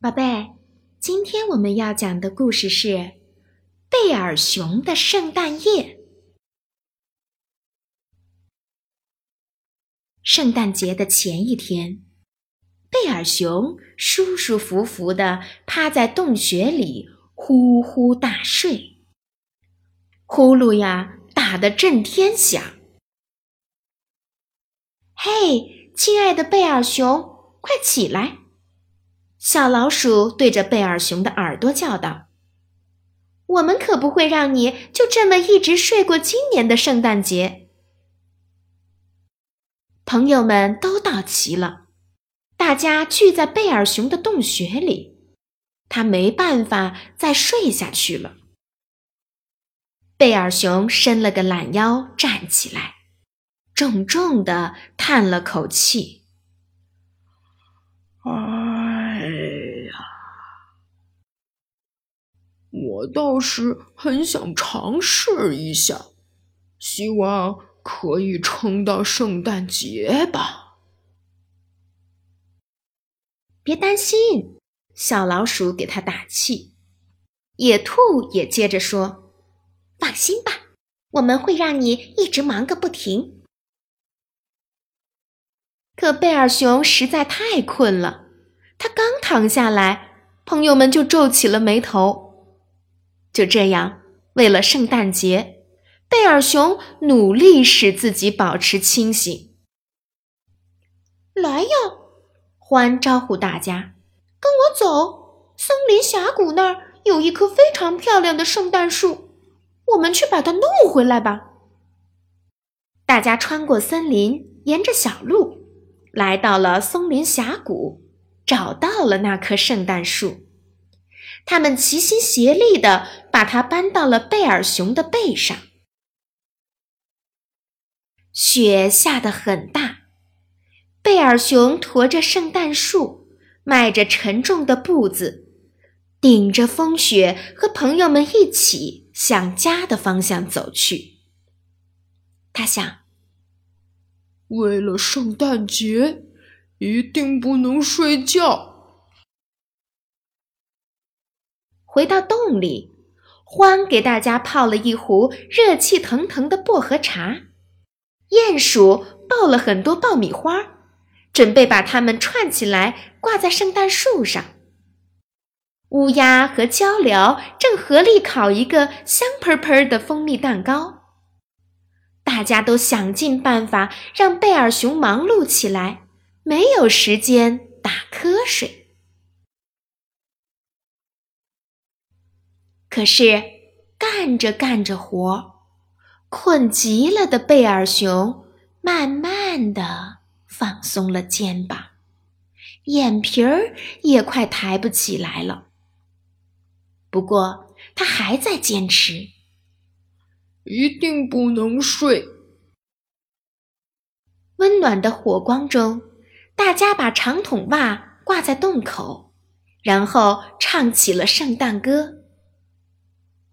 宝贝，今天我们要讲的故事是《贝尔熊的圣诞夜》。圣诞节的前一天，贝尔熊舒舒服服地趴在洞穴里呼呼大睡，呼噜呀打得震天响。嘿，亲爱的贝尔熊，快起来！小老鼠对着贝尔熊的耳朵叫道：“我们可不会让你就这么一直睡过今年的圣诞节。”朋友们都到齐了，大家聚在贝尔熊的洞穴里，他没办法再睡下去了。贝尔熊伸了个懒腰，站起来，重重地叹了口气。我倒是很想尝试一下，希望可以撑到圣诞节吧。别担心，小老鼠给他打气。野兔也接着说：“放心吧，我们会让你一直忙个不停。”可贝尔熊实在太困了，他刚躺下来，朋友们就皱起了眉头。就这样，为了圣诞节，贝尔熊努力使自己保持清醒。来呀，獾招呼大家，跟我走，森林峡谷那儿有一棵非常漂亮的圣诞树，我们去把它弄回来吧。大家穿过森林，沿着小路，来到了松林峡谷，找到了那棵圣诞树。他们齐心协力地把它搬到了贝尔熊的背上。雪下得很大，贝尔熊驮着圣诞树，迈着沉重的步子，顶着风雪，和朋友们一起向家的方向走去。他想，为了圣诞节，一定不能睡觉。回到洞里，獾给大家泡了一壶热气腾腾的薄荷茶，鼹鼠抱了很多爆米花，准备把它们串起来挂在圣诞树上。乌鸦和鹪鹩正合力烤一个香喷喷的蜂蜜蛋糕。大家都想尽办法让贝尔熊忙碌起来，没有时间打瞌睡。可是干着活，困极了的贝尔熊慢慢地放松了肩膀，眼皮儿也快抬不起来了。不过他还在坚持，一定不能睡。温暖的火光中，大家把长筒袜挂在洞口，然后唱起了圣诞歌。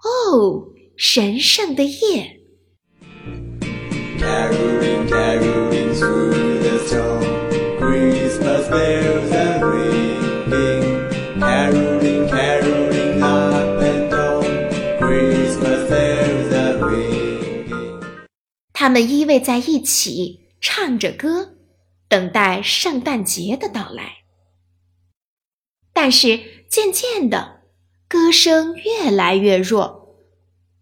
哦，神圣的夜。 Caroling, caroling through the storm, Christmas bells are ringing. Caroling, caroling up and down, Christmas bells are ringing. 他们依偎在一起，唱着歌，等待圣诞节的到来。但是渐渐的，歌声越来越弱，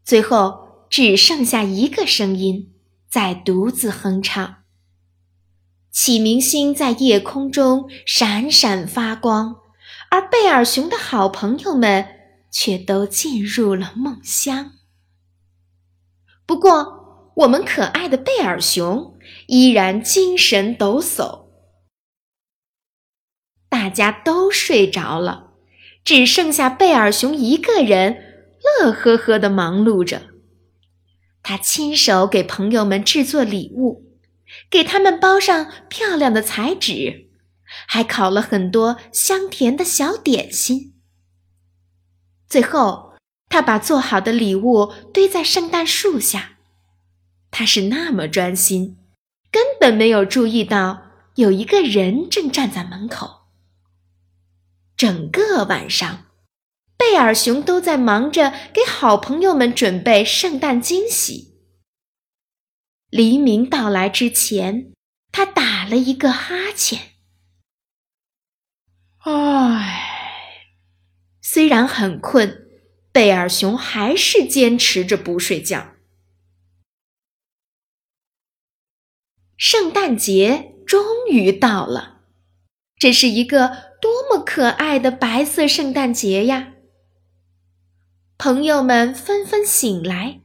最后只剩下一个声音在独自哼唱。启明星在夜空中闪闪发光，而贝尔熊的好朋友们却都进入了梦乡。不过，我们可爱的贝尔熊依然精神抖擞。大家都睡着了，只剩下贝尔熊一个人乐呵呵地忙碌着。他亲手给朋友们制作礼物，给他们包上漂亮的彩纸，还烤了很多香甜的小点心。最后，他把做好的礼物堆在圣诞树下。他是那么专心，根本没有注意到有一个人正站在门口。整个晚上，贝尔熊都在忙着给好朋友们准备圣诞惊喜。黎明到来之前，他打了一个哈欠。唉，虽然很困，贝尔熊还是坚持着不睡觉。圣诞节终于到了，这是一个多么可爱的白色圣诞节呀！朋友们纷纷醒来，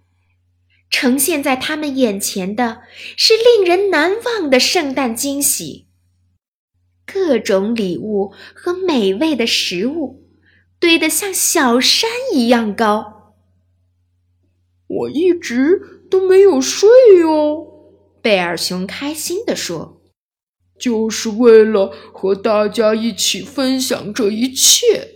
呈现在他们眼前的是令人难忘的圣诞惊喜。各种礼物和美味的食物堆得像小山一样高。我一直都没有睡哦，贝尔熊开心地说，就是为了和大家一起分享这一切。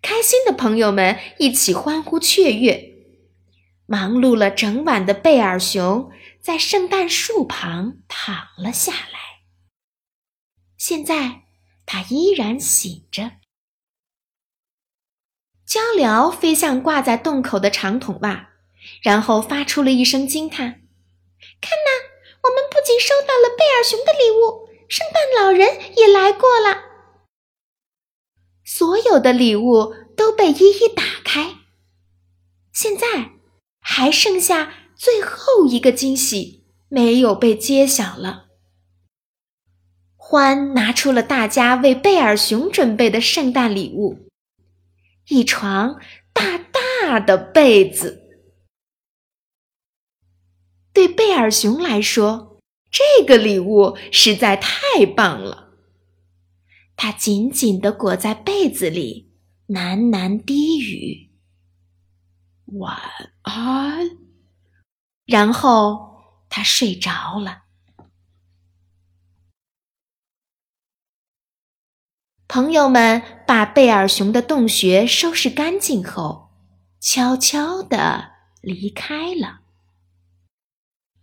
开心的朋友们一起欢呼雀跃。忙碌了整晚的贝尔熊在圣诞树旁躺了下来，现在他依然醒着。鹪鹩飞向挂在洞口的长筒袜，然后发出了一声惊叹，看呐，我们不仅收到了贝尔熊的礼物，圣诞老人也来过了。所有的礼物都被一一打开，现在还剩下最后一个惊喜没有被揭晓了。欢拿出了大家为贝尔熊准备的圣诞礼物，一床大大的被子。对贝尔熊来说，这个礼物实在太棒了。他紧紧地裹在被子里，喃喃低语：“晚安。”然后他睡着了。朋友们把贝尔熊的洞穴收拾干净后，悄悄地离开了。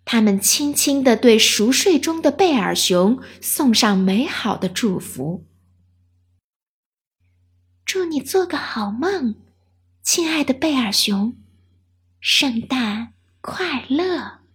他们轻轻地对熟睡中的贝尔熊送上美好的祝福。祝你做个好梦，亲爱的贝尔熊，圣诞快乐。